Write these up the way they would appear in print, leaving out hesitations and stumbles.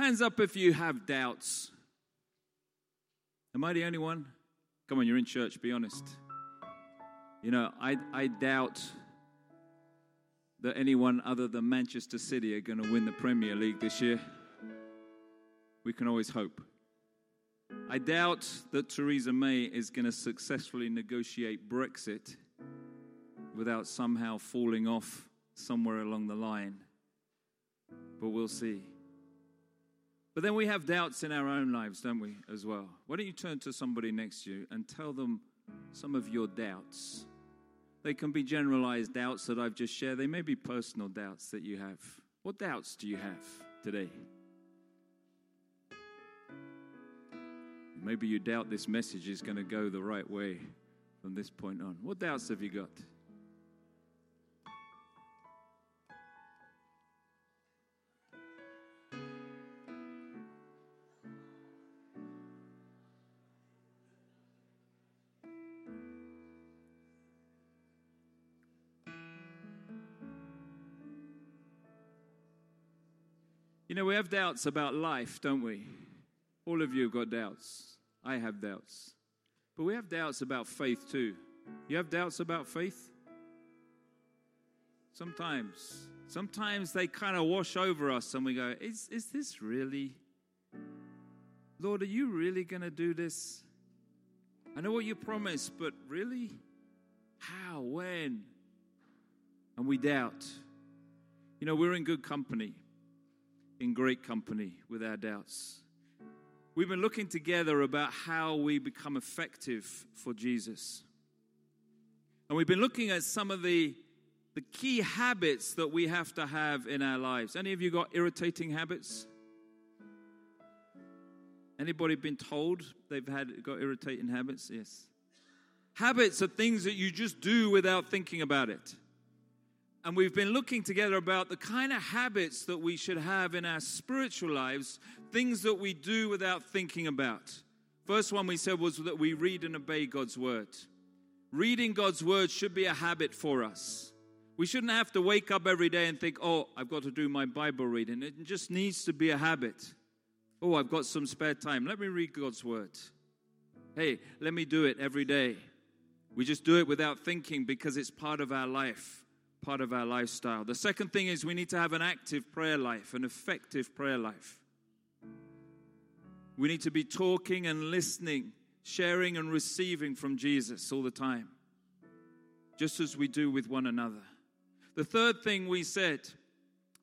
Hands up if you have doubts. Am I the only one? Come on, you're in church, be honest. You know, I doubt that anyone other than Manchester City are going to win the Premier League this year. We can always hope. I doubt that Theresa May is going to successfully negotiate Brexit without somehow falling off somewhere along the line. But we'll see. But then we have doubts in our own lives, don't we, as well? Why don't you turn to somebody next to you and tell them some of your doubts? They can be generalized doubts that I've just shared. They may be personal doubts that you have. What doubts do you have today? Maybe you doubt this message is going to go the right way from this point on. What doubts have you got? You know, we have doubts about life, don't we? All of you have got doubts. I have doubts. But we have doubts about faith too. You have doubts about faith? Sometimes. Sometimes they kind of wash over us and we go, is this really? Lord, are you really going to do this? I know what you promised, but really? How? When? And we doubt. You know, we're in good company, in great company with our doubts. We've been looking together about how we become effective for Jesus. And we've been looking at some of the key habits that we have to have in our lives. Any of you got irritating habits? Anybody been told they've got irritating habits? Yes. Habits are things that you just do without thinking about it. And we've been looking together about the kind of habits that we should have in our spiritual lives, things that we do without thinking about. First one we said was that we read and obey God's word. Reading God's word should be a habit for us. We shouldn't have to wake up every day and think, oh, I've got to do my Bible reading. It just needs to be a habit. Oh, I've got some spare time. Let me read God's word. Hey, let me do it every day. We just do it without thinking because it's part of our life. Part of our lifestyle. The second thing is we need to have an active prayer life, an effective prayer life. We need to be talking and listening, sharing and receiving from Jesus all the time, just as we do with one another. The third thing we said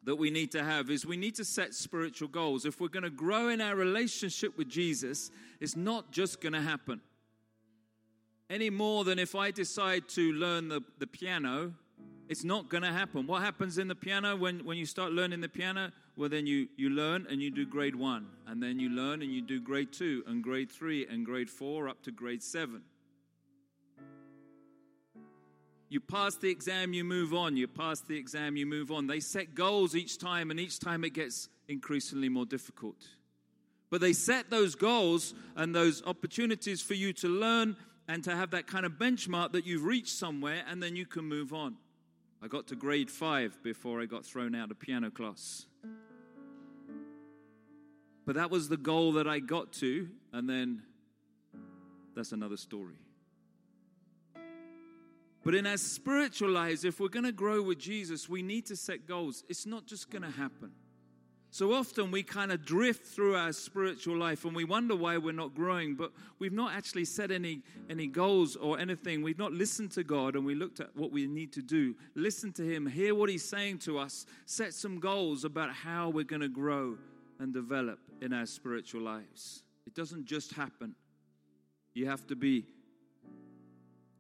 that we need to have is we need to set spiritual goals. If we're going to grow in our relationship with Jesus, it's not just going to happen. Any more than if I decide to learn the piano, it's not going to happen. What happens in the piano when you start learning the piano? Well, then you learn and you do grade 1. And then you learn and you do grade 2 and grade 3 and grade 4 up to grade 7. You pass the exam, you move on. You pass the exam, you move on. They set goals each time, and each time it gets increasingly more difficult. But they set those goals and those opportunities for you to learn and to have that kind of benchmark that you've reached somewhere, and then you can move on. I got to grade 5 before I got thrown out of piano class. But that was the goal that I got to, and then that's another story. But in our spiritual lives, if we're going to grow with Jesus, we need to set goals. It's not just going to happen. So often we kind of drift through our spiritual life and we wonder why we're not growing, but we've not actually set any goals or anything. We've not listened to God and we looked at what we need to do. Listen to Him, hear what He's saying to us, set some goals about how we're going to grow and develop in our spiritual lives. It doesn't just happen. You have to be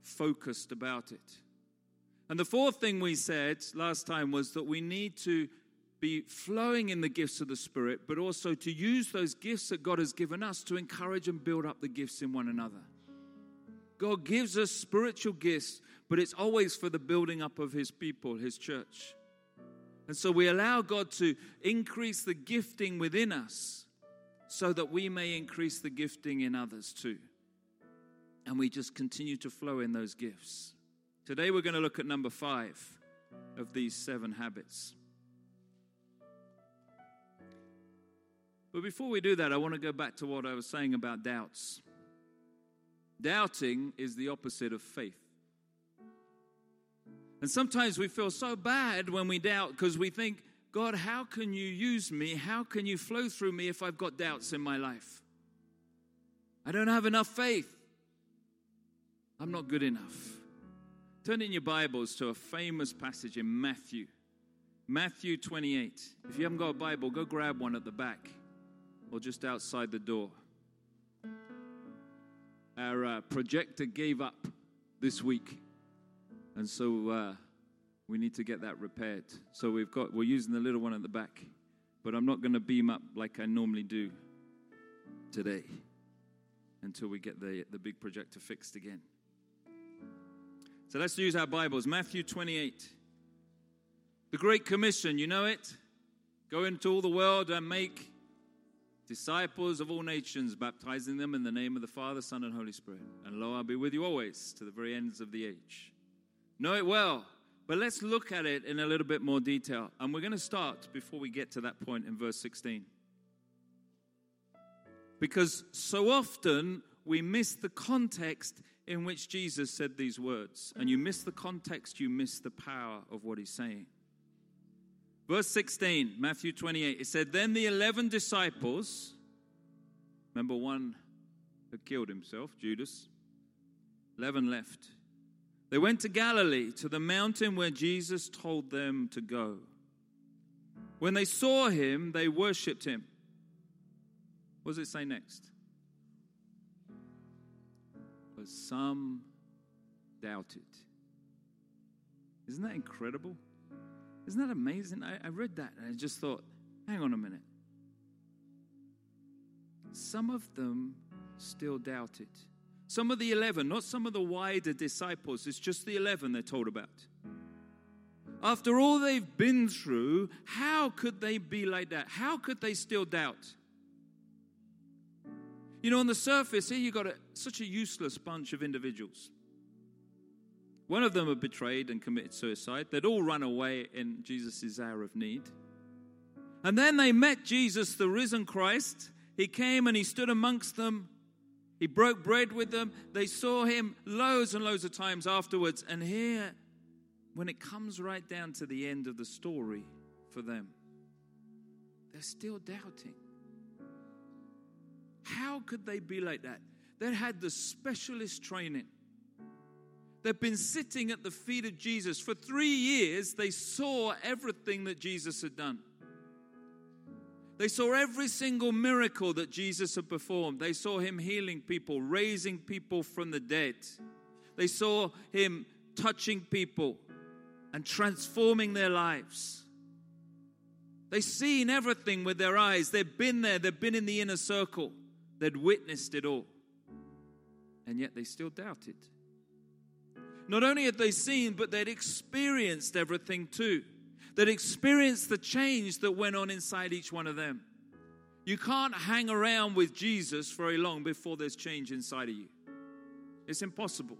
focused about it. And the fourth thing we said last time was that we need to be flowing in the gifts of the Spirit, but also to use those gifts that God has given us to encourage and build up the gifts in one another. God gives us spiritual gifts, but it's always for the building up of His people, His church. And so we allow God to increase the gifting within us so that we may increase the gifting in others too. And we just continue to flow in those gifts. Today we're going to look at number 5 of these 7 habits. But before we do that, I want to go back to what I was saying about doubts. Doubting is the opposite of faith. And sometimes we feel so bad when we doubt because we think, God, how can you use me? How can you flow through me if I've got doubts in my life? I don't have enough faith. I'm not good enough. Turn in your Bibles to a famous passage in Matthew. Matthew 28. If you haven't got a Bible, go grab one at the back or just outside the door. Our projector gave up this week. And so we need to get that repaired. So we're using the little one at the back. But I'm not going to beam up like I normally do today until we get the big projector fixed again. So let's use our Bibles. Matthew 28. The Great Commission, you know it? Go into all the world and make disciples of all nations, baptizing them in the name of the Father, Son, and Holy Spirit. And lo, I'll be with you always to the very ends of the age. Know it well, but let's look at it in a little bit more detail. And we're going to start before we get to that point in verse 16. Because so often we miss the context in which Jesus said these words. And you miss the context, you miss the power of what he's saying. Verse 16, Matthew 28, it said, Then the 11 disciples, remember one who killed himself, Judas, 11 left. They went to Galilee, to the mountain where Jesus told them to go. When they saw him, they worshipped him. What does it say next? But some doubted. Isn't that incredible? Isn't that amazing? I read that and I just thought, hang on a minute. Some of them still doubted. Some of the 11, not some of the wider disciples. It's just the 11 they're told about. After all they've been through, how could they be like that? How could they still doubt? You know, on the surface, here you've got such a useless bunch of individuals. One of them had betrayed and committed suicide. They'd all run away in Jesus' hour of need. And then they met Jesus, the risen Christ. He came and he stood amongst them. He broke bread with them. They saw him loads and loads of times afterwards. And here, when it comes right down to the end of the story for them, they're still doubting. How could they be like that? They had the specialist training. They've been sitting at the feet of Jesus. For 3 years, they saw everything that Jesus had done. They saw every single miracle that Jesus had performed. They saw him healing people, raising people from the dead. They saw him touching people and transforming their lives. They've seen everything with their eyes. They've been there. They've been in the inner circle. They'd witnessed it all. And yet they still doubted. Not only had they seen, but they'd experienced everything too. They'd experienced the change that went on inside each one of them. You can't hang around with Jesus very long before there's change inside of you. It's impossible.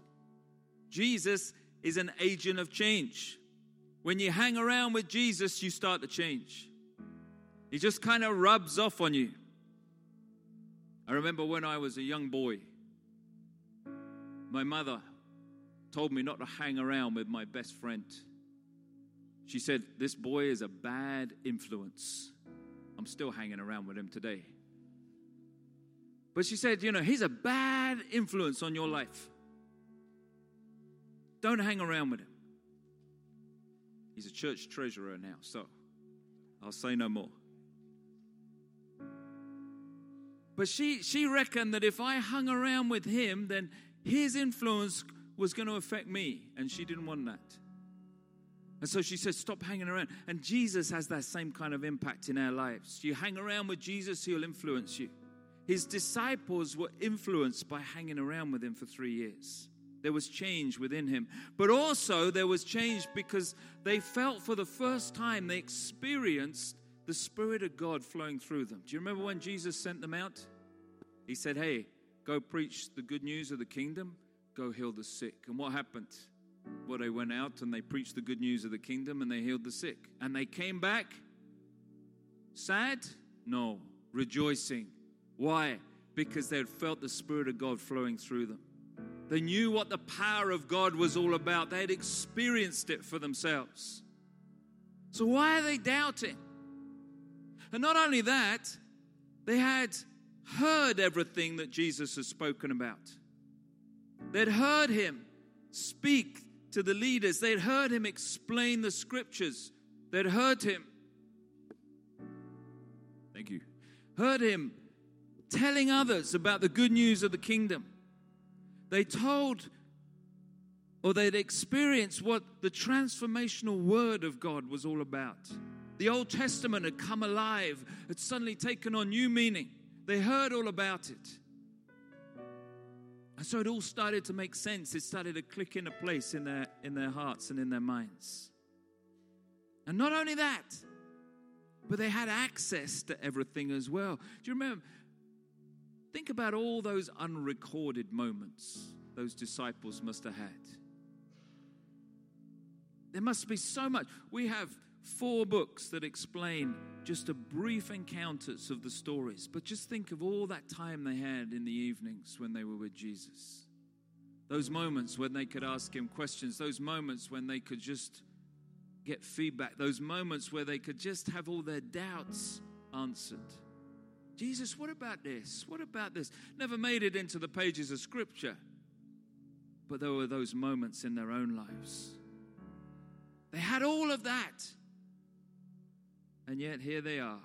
Jesus is an agent of change. When you hang around with Jesus, you start to change. He just kind of rubs off on you. I remember when I was a young boy, my mother told me not to hang around with my best friend. She said, this boy is a bad influence. I'm still hanging around with him today. But she said, you know, he's a bad influence on your life. Don't hang around with him. He's a church treasurer now, so I'll say no more. But she reckoned that if I hung around with him, then his influence was going to affect me, and she didn't want that. And so she said, stop hanging around. And Jesus has that same kind of impact in our lives. You hang around with Jesus, he'll influence you. His disciples were influenced by hanging around with him for 3 years. There was change within him. But also there was change because they felt for the first time, they experienced the Spirit of God flowing through them. Do you remember when Jesus sent them out? He said, hey, go preach the good news of the kingdom. Go heal the sick. And what happened? Well, they went out and they preached the good news of the kingdom and they healed the sick. And they came back sad? No. rejoicing. Why? Because they had felt the Spirit of God flowing through them. They knew what the power of God was all about. They had experienced it for themselves. So why are they doubting? And not only that, they had heard everything that Jesus has spoken about. They'd heard him speak to the leaders. They'd heard him explain the scriptures. They'd heard him. Thank you. Heard him telling others about the good news of the kingdom. They told, or they'd experienced what the transformational word of God was all about. The Old Testament had come alive. It's suddenly taken on new meaning. They heard all about it. And so it all started to make sense. It started to click into place in their hearts and in their minds. And not only that, but they had access to everything as well. Do you remember? Think about all those unrecorded moments those disciples must have had. There must be so much. We have 4 books that explain just a brief encounters of the stories. But just think of all that time they had in the evenings when they were with Jesus. Those moments when they could ask him questions. Those moments when they could just get feedback. Those moments where they could just have all their doubts answered. Jesus, what about this? What about this? Never made it into the pages of Scripture. But there were those moments in their own lives. They had all of that. And yet here they are,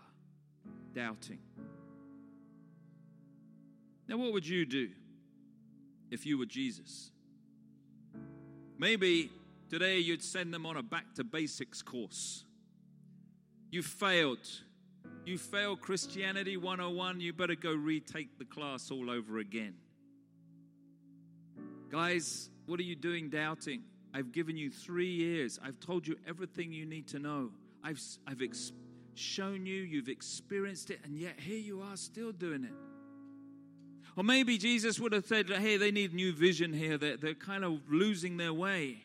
doubting. Now what would you do if you were Jesus? Maybe today you'd send them on a back to basics course. You failed. You failed Christianity 101. You better go retake the class all over again. Guys, what are you doing doubting? I've given you 3 years. I've told you everything you need to know. I've shown you, you've experienced it, and yet here you are still doing it. Or maybe Jesus would have said, hey, they need new vision here. They're kind of losing their way.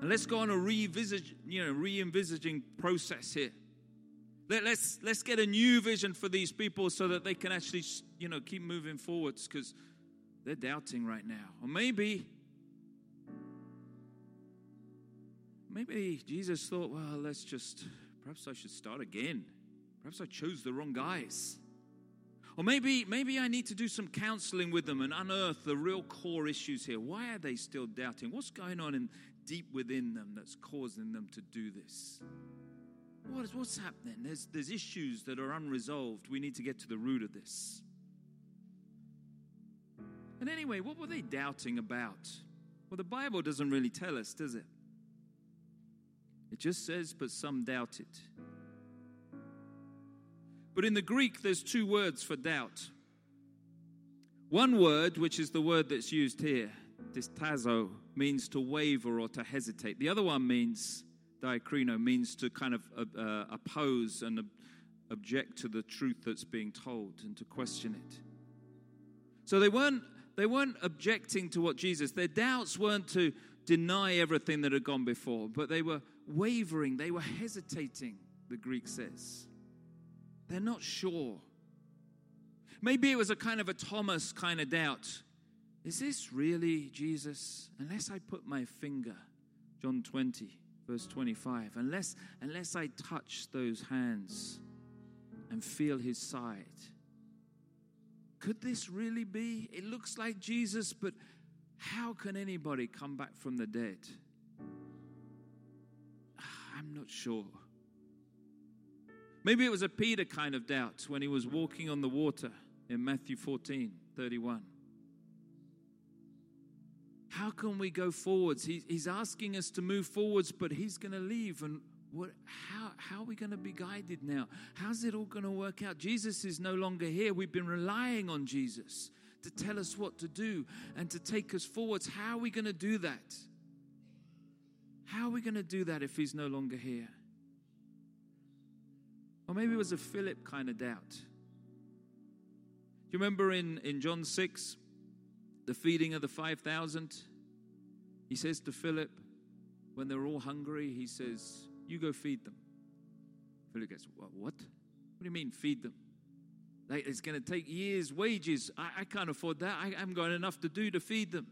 And let's go on a re-envisaging process here. Let's get a new vision for these people so that they can actually, keep moving forwards because they're doubting right now. Or maybe Jesus thought, well, perhaps I should start again. Perhaps I chose the wrong guys. Or maybe I need to do some counseling with them and unearth the real core issues here. Why are they still doubting? What's going on in deep within them that's causing them to do this? What's happening? There's issues that are unresolved. We need to get to the root of this. And anyway, what were they doubting about? Well, the Bible doesn't really tell us, does it? It just says, but some doubted. But in the Greek, there's 2 words for doubt. One word, which is the word that's used here, distazo, means to waver or to hesitate. The other one means, diakrino, means to kind of oppose and object to the truth that's being told and to question it. So they weren't objecting to what Jesus, their doubts weren't to deny everything that had gone before, but they were wavering, they were hesitating, the Greek says. They're not sure. Maybe it was a kind of a Thomas kind of doubt. Is this really Jesus? Unless I put my finger, John 20, verse 25, unless I touch those hands and feel his side. Could this really be? It looks like Jesus, but how can anybody come back from the dead? I'm not sure. Maybe it was a Peter kind of doubt when he was walking on the water in Matthew 14, 31. How can we go forwards? He's asking us to move forwards, but he's going to leave. And how are we going to be guided now? How's it all going to work out? Jesus is no longer here. We've been relying on Jesus to tell us what to do and to take us forwards. How are we going to do that? How are we going to do that if he's no longer here? Or maybe it was a Philip kind of doubt. Do you remember in John 6, the feeding of the 5,000? He says to Philip, when they're all hungry, he says, you go feed them. Philip goes, what? What do you mean feed them? It's going to take years' wages. I can't afford that. I haven't got enough to do to feed them.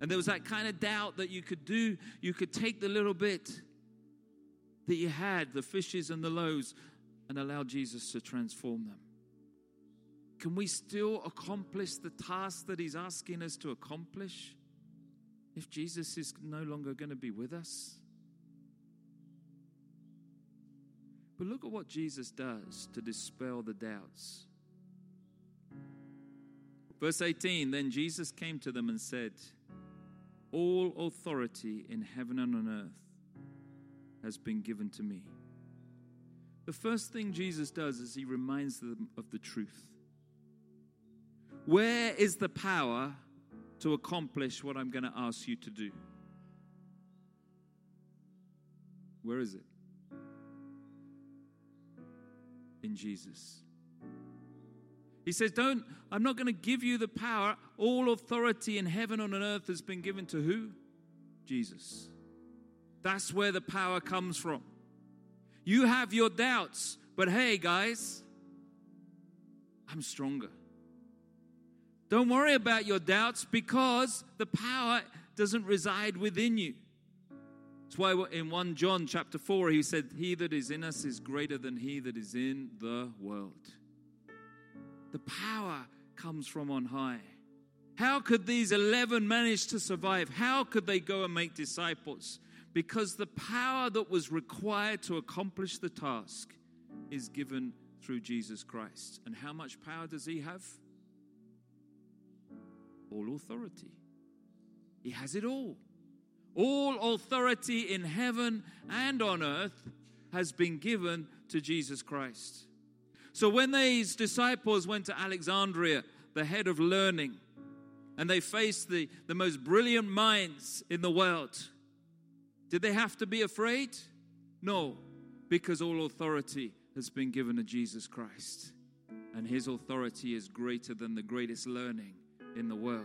And there was that kind of doubt that you could take the little bit that you had, the fishes and the loaves, and allow Jesus to transform them. Can we still accomplish the task that he's asking us to accomplish if Jesus is no longer going to be with us? But look at what Jesus does to dispel the doubts. Verse 18, then Jesus came to them and said, all authority in heaven and on earth has been given to me. The first thing Jesus does is he reminds them of the truth. Where is the power to accomplish what I'm going to ask you to do? Where is it? In Jesus. He says, I'm not going to give you the power. All authority in heaven and on earth has been given to who? Jesus. That's where the power comes from. You have your doubts, but hey, guys, I'm stronger. Don't worry about your doubts because the power doesn't reside within you. That's why in 1 John chapter 4, he said, he that is in us is greater than he that is in the world. The power comes from on high. How could these 11 manage to survive? How could they go and make disciples? Because the power that was required to accomplish the task is given through Jesus Christ. And how much power does he have? All authority. He has it all. All authority in heaven and on earth has been given to Jesus Christ. So when these disciples went to Alexandria, the head of learning, and they faced the most brilliant minds in the world, did they have to be afraid? No, because all authority has been given to Jesus Christ. And his authority is greater than the greatest learning in the world.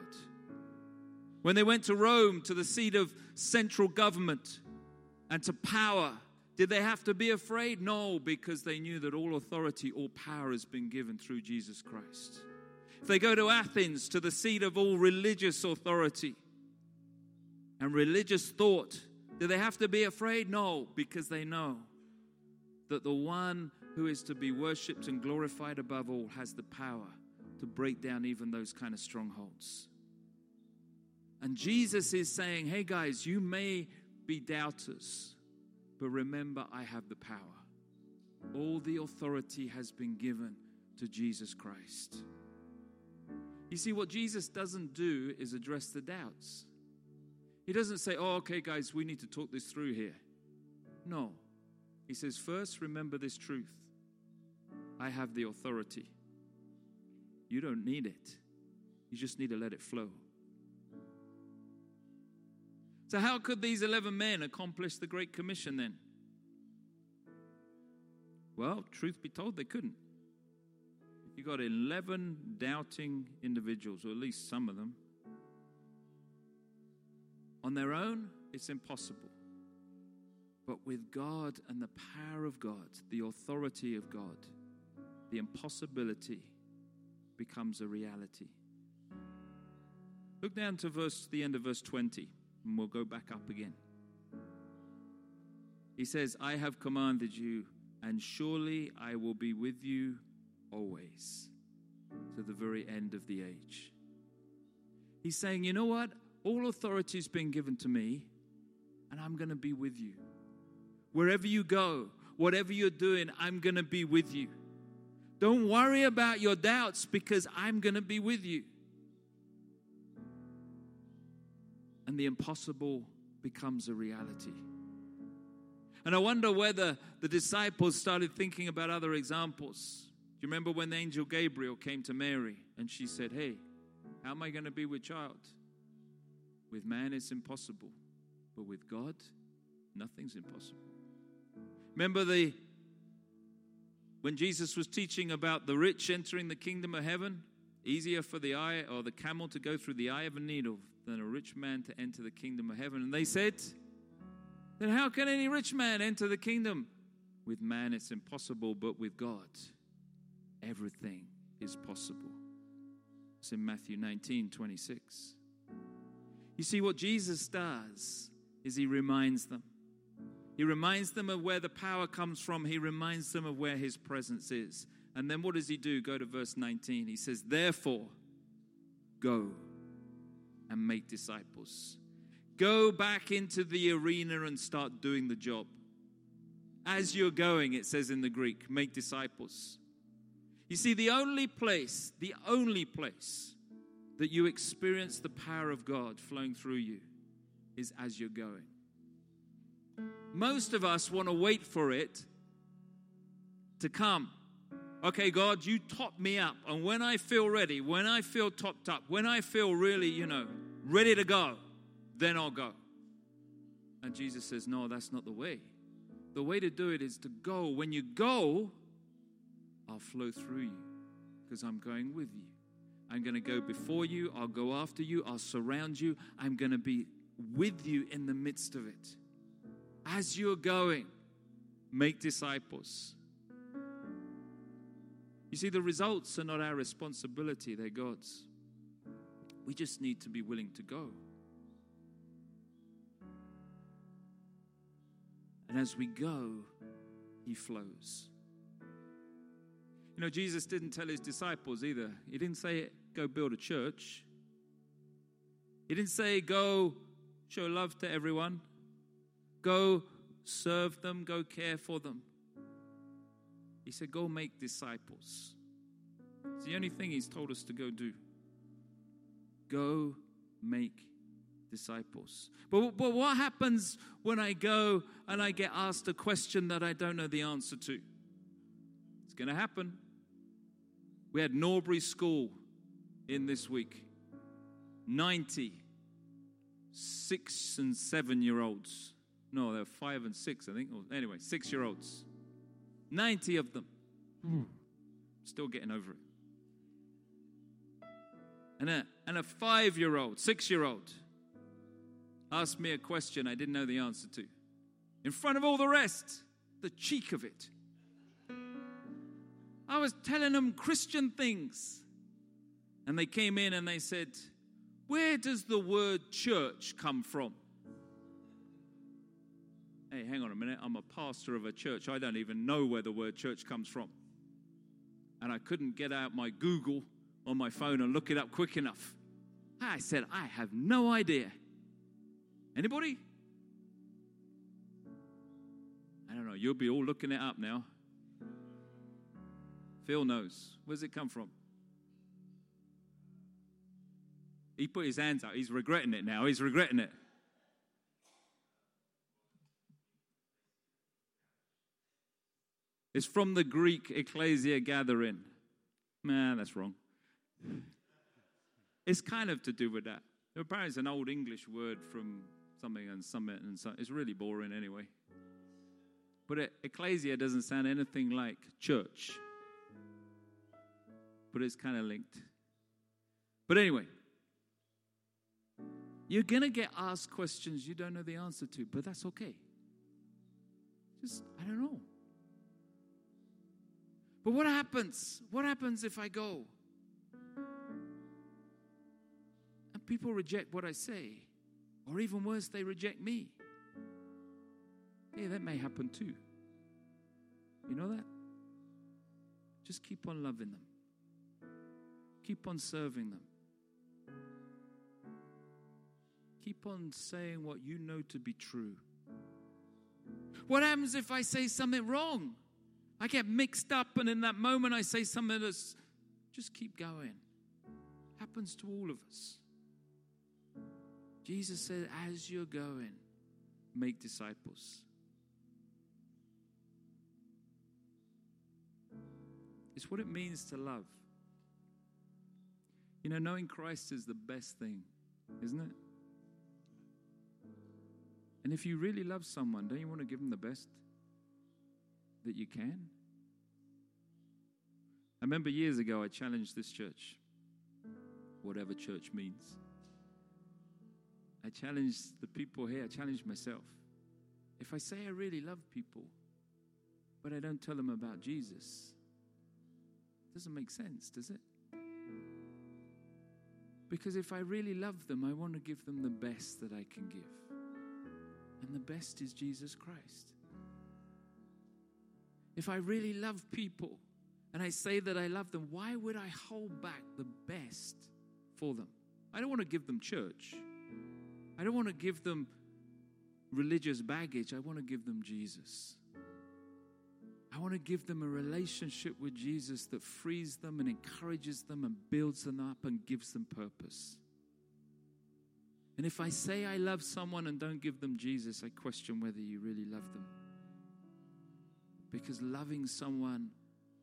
When they went to Rome, to the seat of central government and to power, did they have to be afraid? No, because they knew that all authority, all power has been given through Jesus Christ. If they go to Athens, to the seat of all religious authority and religious thought, do they have to be afraid? No, because they know that the one who is to be worshipped and glorified above all has the power to break down even those kind of strongholds. And Jesus is saying, hey guys, you may be doubters, but remember, I have the power. All the authority has been given to Jesus Christ. You see, what Jesus doesn't do is address the doubts. He doesn't say, oh, okay, guys, we need to talk this through here. No. He says, first, remember this truth. I have the authority. You don't need it. You just need to let it flow. So how could these 11 men accomplish the Great Commission then? Well, truth be told, they couldn't. You got 11 doubting individuals, or at least some of them. On their own, it's impossible. But with God and the power of God, the authority of God, the impossibility becomes a reality. Look down to the end of verse 20. And we'll go back up again. He says, I have commanded you, and surely I will be with you always, to the very end of the age. He's saying, you know what? All authority has been given to me, and I'm going to be with you. Wherever you go, whatever you're doing, I'm going to be with you. Don't worry about your doubts, because I'm going to be with you. And the impossible becomes a reality. And I wonder whether the disciples started thinking about other examples. Do you remember when the angel Gabriel came to Mary and she said, hey, how am I going to be with child? With man it's impossible, but with God, nothing's impossible. Remember when Jesus was teaching about the rich entering the kingdom of heaven, easier for the eye or the camel to go through the eye of a needle than a rich man to enter the kingdom of heaven. And they said, then how can any rich man enter the kingdom? With man it's impossible, but with God, everything is possible. It's in Matthew 19, 26. You see, what Jesus does is he reminds them. He reminds them of where the power comes from. He reminds them of where his presence is. And then what does he do? Go to verse 19. He says, therefore, go and make disciples. Go back into the arena and start doing the job. As you're going, it says in the Greek, make disciples. You see, the only place that you experience the power of God flowing through you is as you're going. Most of us want to wait for it to come. Okay, God, you top me up. And when I feel ready, when I feel topped up, when I feel really, ready to go, then I'll go. And Jesus says, no, that's not the way. The way to do it is to go. When you go, I'll flow through you because I'm going with you. I'm going to go before you. I'll go after you. I'll surround you. I'm going to be with you in the midst of it. As you're going, make disciples. You see, the results are not our responsibility. They're God's. We just need to be willing to go. And as we go, he flows. Jesus didn't tell his disciples either. He didn't say, go build a church. He didn't say, go show love to everyone. Go serve them. Go care for them. He said, go make disciples. It's the only thing he's told us to go do. Go make disciples. But what happens when I go and I get asked a question that I don't know the answer to? It's going to happen. We had Norbury School in this week. 90 6- and 7-year-olds. No, they're 5 and 6, I think. Anyway, 6-year-olds. 90 of them. Still getting over it. And a 5-year-old, 6-year-old asked me a question I didn't know the answer to. In front of all the rest, the cheek of it. I was telling them Christian things. And they came in and they said, where does the word church come from? Hey, hang on a minute. I'm a pastor of a church. I don't even know where the word church comes from. And I couldn't get out my Google on my phone and look it up quick enough. I said, I have no idea. Anybody? I don't know. You'll be all looking it up now. Phil knows. Where's it come from? He put his hands out. He's regretting it now. He's regretting it. It's from the Greek Ecclesia, gathering. Nah, that's wrong. It's kind of to do with that. Apparently it's an old English word from something and summit and so. It's really boring anyway. But Ecclesia doesn't sound anything like church. But it's kind of linked. But anyway, you're going to get asked questions you don't know the answer to, but that's okay. Just, I don't know. But what happens? What happens if I go? And people reject what I say. Or even worse, they reject me. Yeah, that may happen too. You know that? Just keep on loving them. Keep on serving them. Keep on saying what you know to be true. What happens if I say something wrong? I get mixed up, and in that moment I say something that's, just keep going. Happens to all of us. Jesus said, as you're going, make disciples. It's what it means to love. Knowing Christ is the best thing, isn't it? And if you really love someone, don't you want to give them the best that you can? I remember years ago I challenged this church, whatever church means. I challenged the people here. I challenged myself. If I say I really love people, but I don't tell them about Jesus, Doesn't make sense, does it? Because if I really love them, I want to give them the best that I can give. And the best is Jesus Christ. If I really love people and I say that I love them, why would I hold back the best for them? I don't want to give them church. I don't want to give them religious baggage. I want to give them Jesus. I want to give them a relationship with Jesus that frees them and encourages them and builds them up and gives them purpose. And if I say I love someone and don't give them Jesus, I question whether you really love them. Because loving someone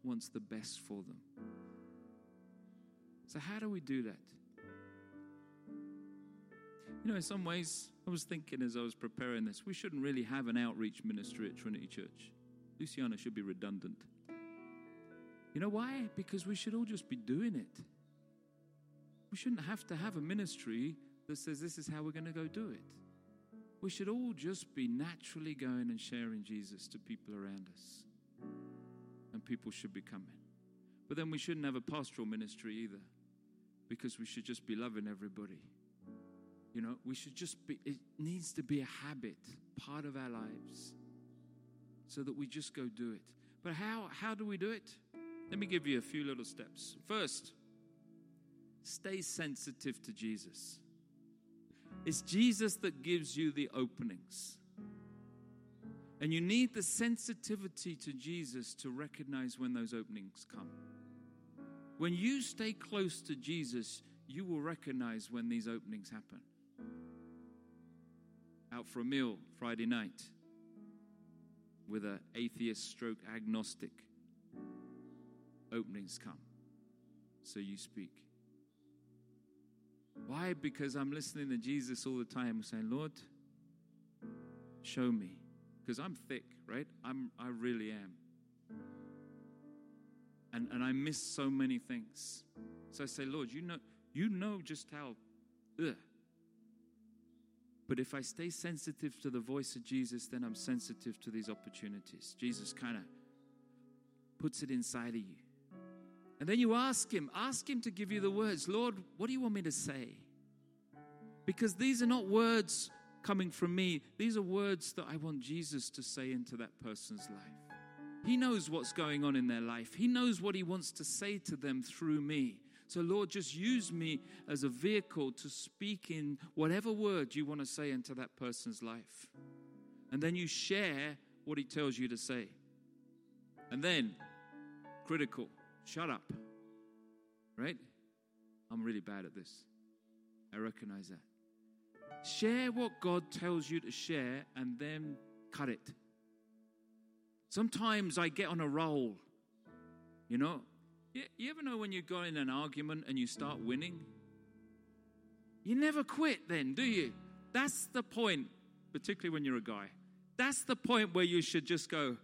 wants the best for them. So how do we do that? You know, in some ways, I was thinking as I was preparing this, we shouldn't really have an outreach ministry at Trinity Church. Luciana should be redundant. You know why? Because we should all just be doing it. We shouldn't have to have a ministry that says this is how we're going to go do it. We should all just be naturally going and sharing Jesus to people around us. And people should be coming. But then we shouldn't have a pastoral ministry either, because we should just be loving everybody. You know, we should just be, it needs to be a habit, part of our lives, so that we just go do it. But how do we do it? Let me give you a few little steps. First, stay sensitive to Jesus. It's Jesus that gives you the openings. And you need the sensitivity to Jesus to recognize when those openings come. When you stay close to Jesus, you will recognize when these openings happen. Out for a meal Friday night with an atheist/agnostic, openings come. So you speak. Why? Because I'm listening to Jesus all the time, saying, Lord, show me. Because I'm thick, right? I really am. And I miss so many things. So I say, Lord, you know just how, ugh. But if I stay sensitive to the voice of Jesus, then I'm sensitive to these opportunities. Jesus kind of puts it inside of you. And then you ask him to give you the words. Lord, what do you want me to say? Because these are not words coming from me. These are words that I want Jesus to say into that person's life. He knows what's going on in their life. He knows what he wants to say to them through me. So, Lord, just use me as a vehicle to speak in whatever word you want to say into that person's life. And then you share what he tells you to say. And then, critical, shut up. Right? I'm really bad at this. I recognize that. Share what God tells you to share and then cut it. Sometimes I get on a roll, you know. You ever know when you got in an argument and you start winning? You never quit then, do you? That's the point, particularly when you're a guy. That's the point where you should just go,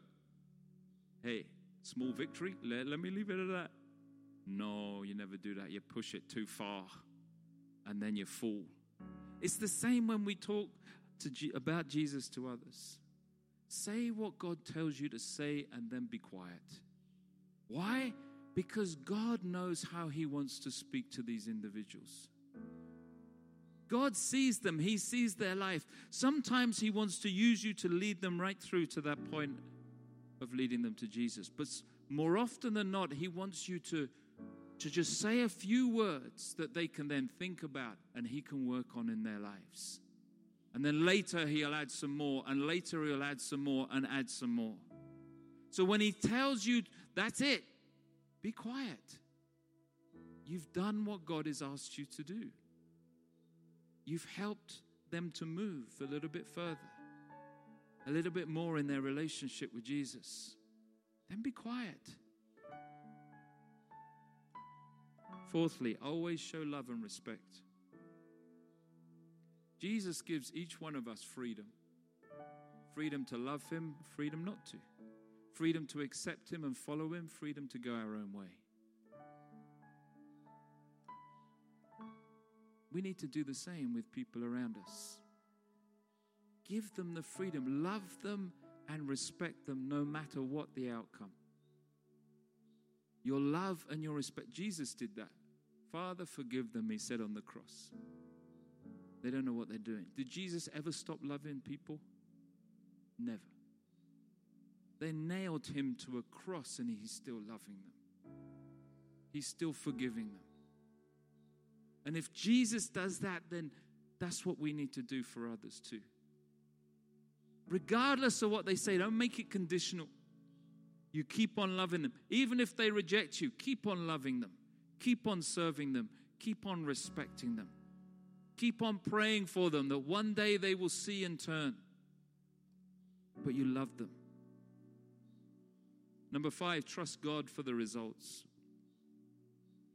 hey, small victory, let me leave it at that. No, you never do that. You push it too far and then you fall. It's the same when we talk about Jesus to others. Say what God tells you to say and then be quiet. Why? Because God knows how he wants to speak to these individuals. God sees them. He sees their life. Sometimes he wants to use you to lead them right through to that point of leading them to Jesus. But more often than not, he wants you to just say a few words that they can then think about and he can work on in their lives. And then later he'll add some more, and later he'll add some more and add some more. So when he tells you, that's it, be quiet. You've done what God has asked you to do. You've helped them to move a little bit further, a little bit more in their relationship with Jesus. Then be quiet. Fourthly, always show love and respect. Jesus gives each one of us freedom. Freedom to love him, freedom not to. Freedom to accept him and follow him. Freedom to go our own way. We need to do the same with people around us. Give them the freedom. Love them and respect them no matter what the outcome. Your love and your respect. Jesus did that. Father, forgive them, he said on the cross. They don't know what they're doing. Did Jesus ever stop loving people? Never. They nailed him to a cross and he's still loving them. He's still forgiving them. And if Jesus does that, then that's what we need to do for others too. Regardless of what they say, don't make it conditional. You keep on loving them. Even if they reject you, keep on loving them. Keep on serving them. Keep on respecting them. Keep on praying for them that one day they will see and turn. But you love them. Number 5, trust God for the results.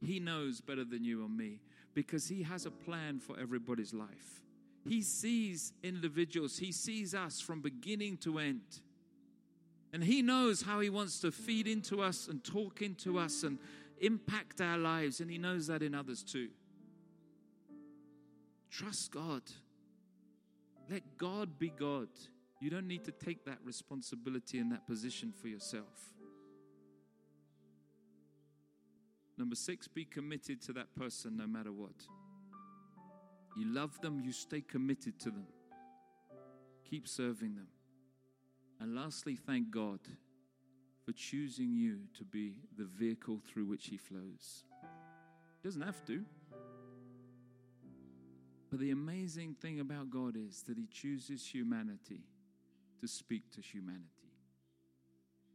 He knows better than you or me because he has a plan for everybody's life. He sees individuals. He sees us from beginning to end. And he knows how he wants to feed into us and talk into us and impact our lives. And he knows that in others too. Trust God. Let God be God. You don't need to take that responsibility and that position for yourself. Number 6, be committed to that person no matter what. You love them, you stay committed to them. Keep serving them. And lastly, thank God for choosing you to be the vehicle through which he flows. He doesn't have to. But the amazing thing about God is that he chooses humanity to speak to humanity.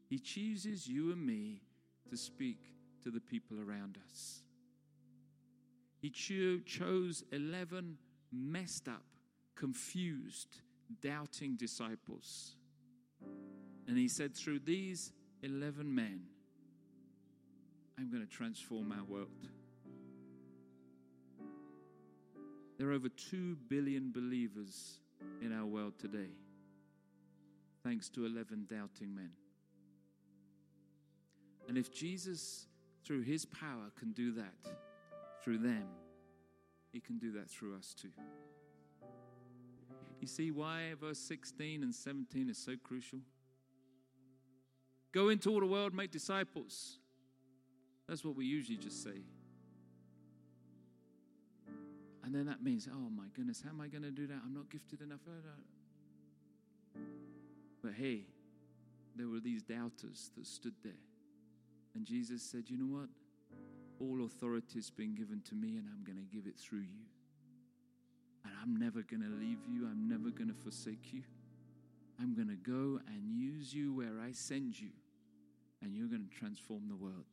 He chooses you and me to speak to the people around us. He chose 11 messed up, confused, doubting disciples. And he said, through these 11 men, I'm going to transform our world. There are over 2 billion believers in our world today, thanks to 11 doubting men. And if Jesus, through his power, can do that through them, he can do that through us too. You see why verse 16 and 17 is so crucial? Go into all the world, make disciples. That's what we usually just say. And then that means, oh my goodness, how am I going to do that? I'm not gifted enough. But hey, there were these doubters that stood there. And Jesus said, you know what? All authority has been given to me and I'm going to give it through you. And I'm never going to leave you. I'm never going to forsake you. I'm going to go and use you where I send you. And you're going to transform the world.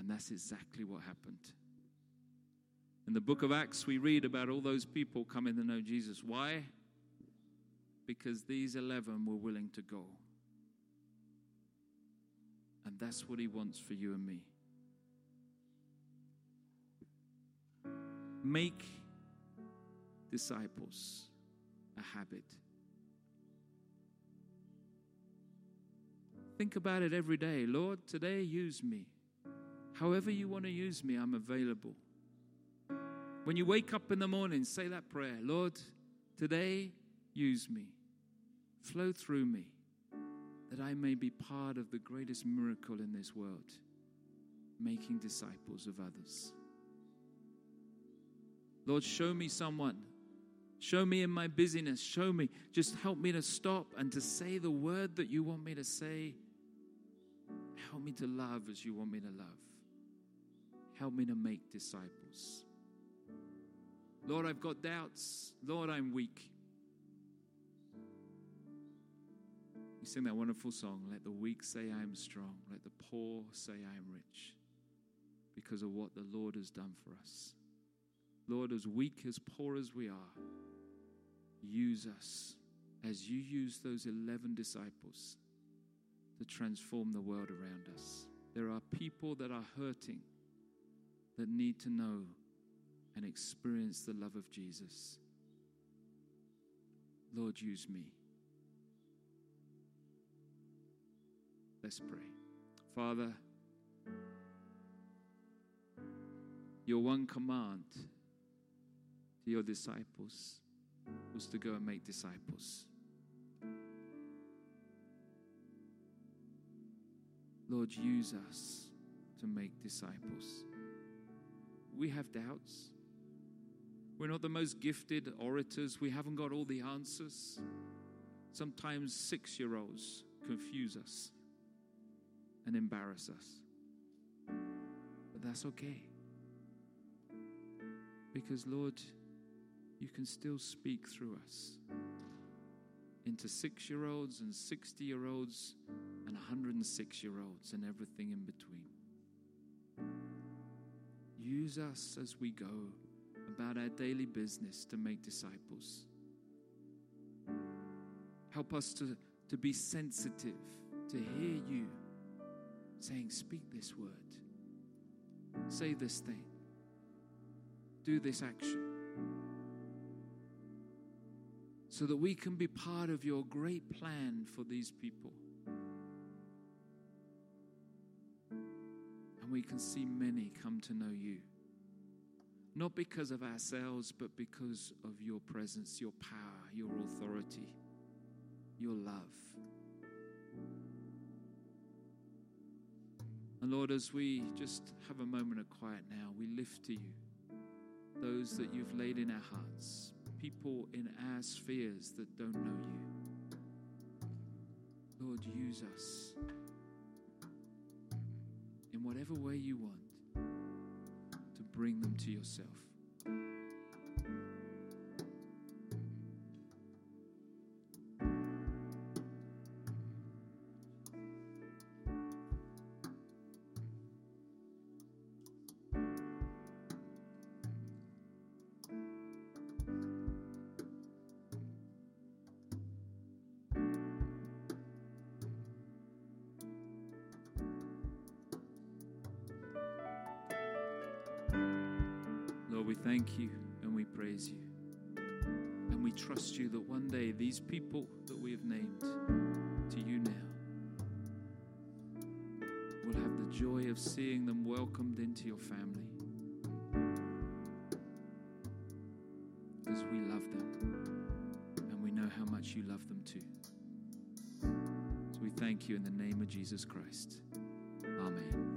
And that's exactly what happened. In the book of Acts, we read about all those people coming to know Jesus. Why? Because these 11 were willing to go. And that's what he wants for you and me. Make disciples a habit. Think about it every day. Lord, today use me. However you want to use me, I'm available. When you wake up in the morning, say that prayer. Lord, today use me. Flow through me, that I may be part of the greatest miracle in this world, making disciples of others. Lord, show me someone. Show me in my busyness. Show me. Just help me to stop and to say the word that you want me to say. Help me to love as you want me to love. Help me to make disciples. Lord, I've got doubts. Lord, I'm weak. You sing that wonderful song, let the weak say I am strong, let the poor say I am rich, because of what the Lord has done for us. Lord, as weak, as poor as we are, use us as you use those 11 disciples to transform the world around us. There are people that are hurting that need to know and experience the love of Jesus. Lord, use me. Let's pray. Father, your one command to your disciples was to go and make disciples. Lord, use us to make disciples. We have doubts. We're not the most gifted orators. We haven't got all the answers. Sometimes 6-year-olds confuse us and embarrass us. But that's okay. Because, Lord, you can still speak through us into 6-year-olds and 60-year-olds and 106-year-olds and everything in between. Use us as we go about our daily business to make disciples. Help us to be sensitive, to hear you saying, speak this word, say this thing, do this action, so that we can be part of your great plan for these people. And we can see many come to know you, not because of ourselves, but because of your presence, your power, your authority, your love. And Lord, as we just have a moment of quiet now, we lift to you those that you've laid in our hearts, people in our spheres that don't know you. Lord, use us in whatever way you want to bring them to yourself. We thank you and we praise you. And we trust you that one day these people that we have named to you now will have the joy of seeing them welcomed into your family. Because we love them and we know how much you love them too. So we thank you in the name of Jesus Christ. Amen.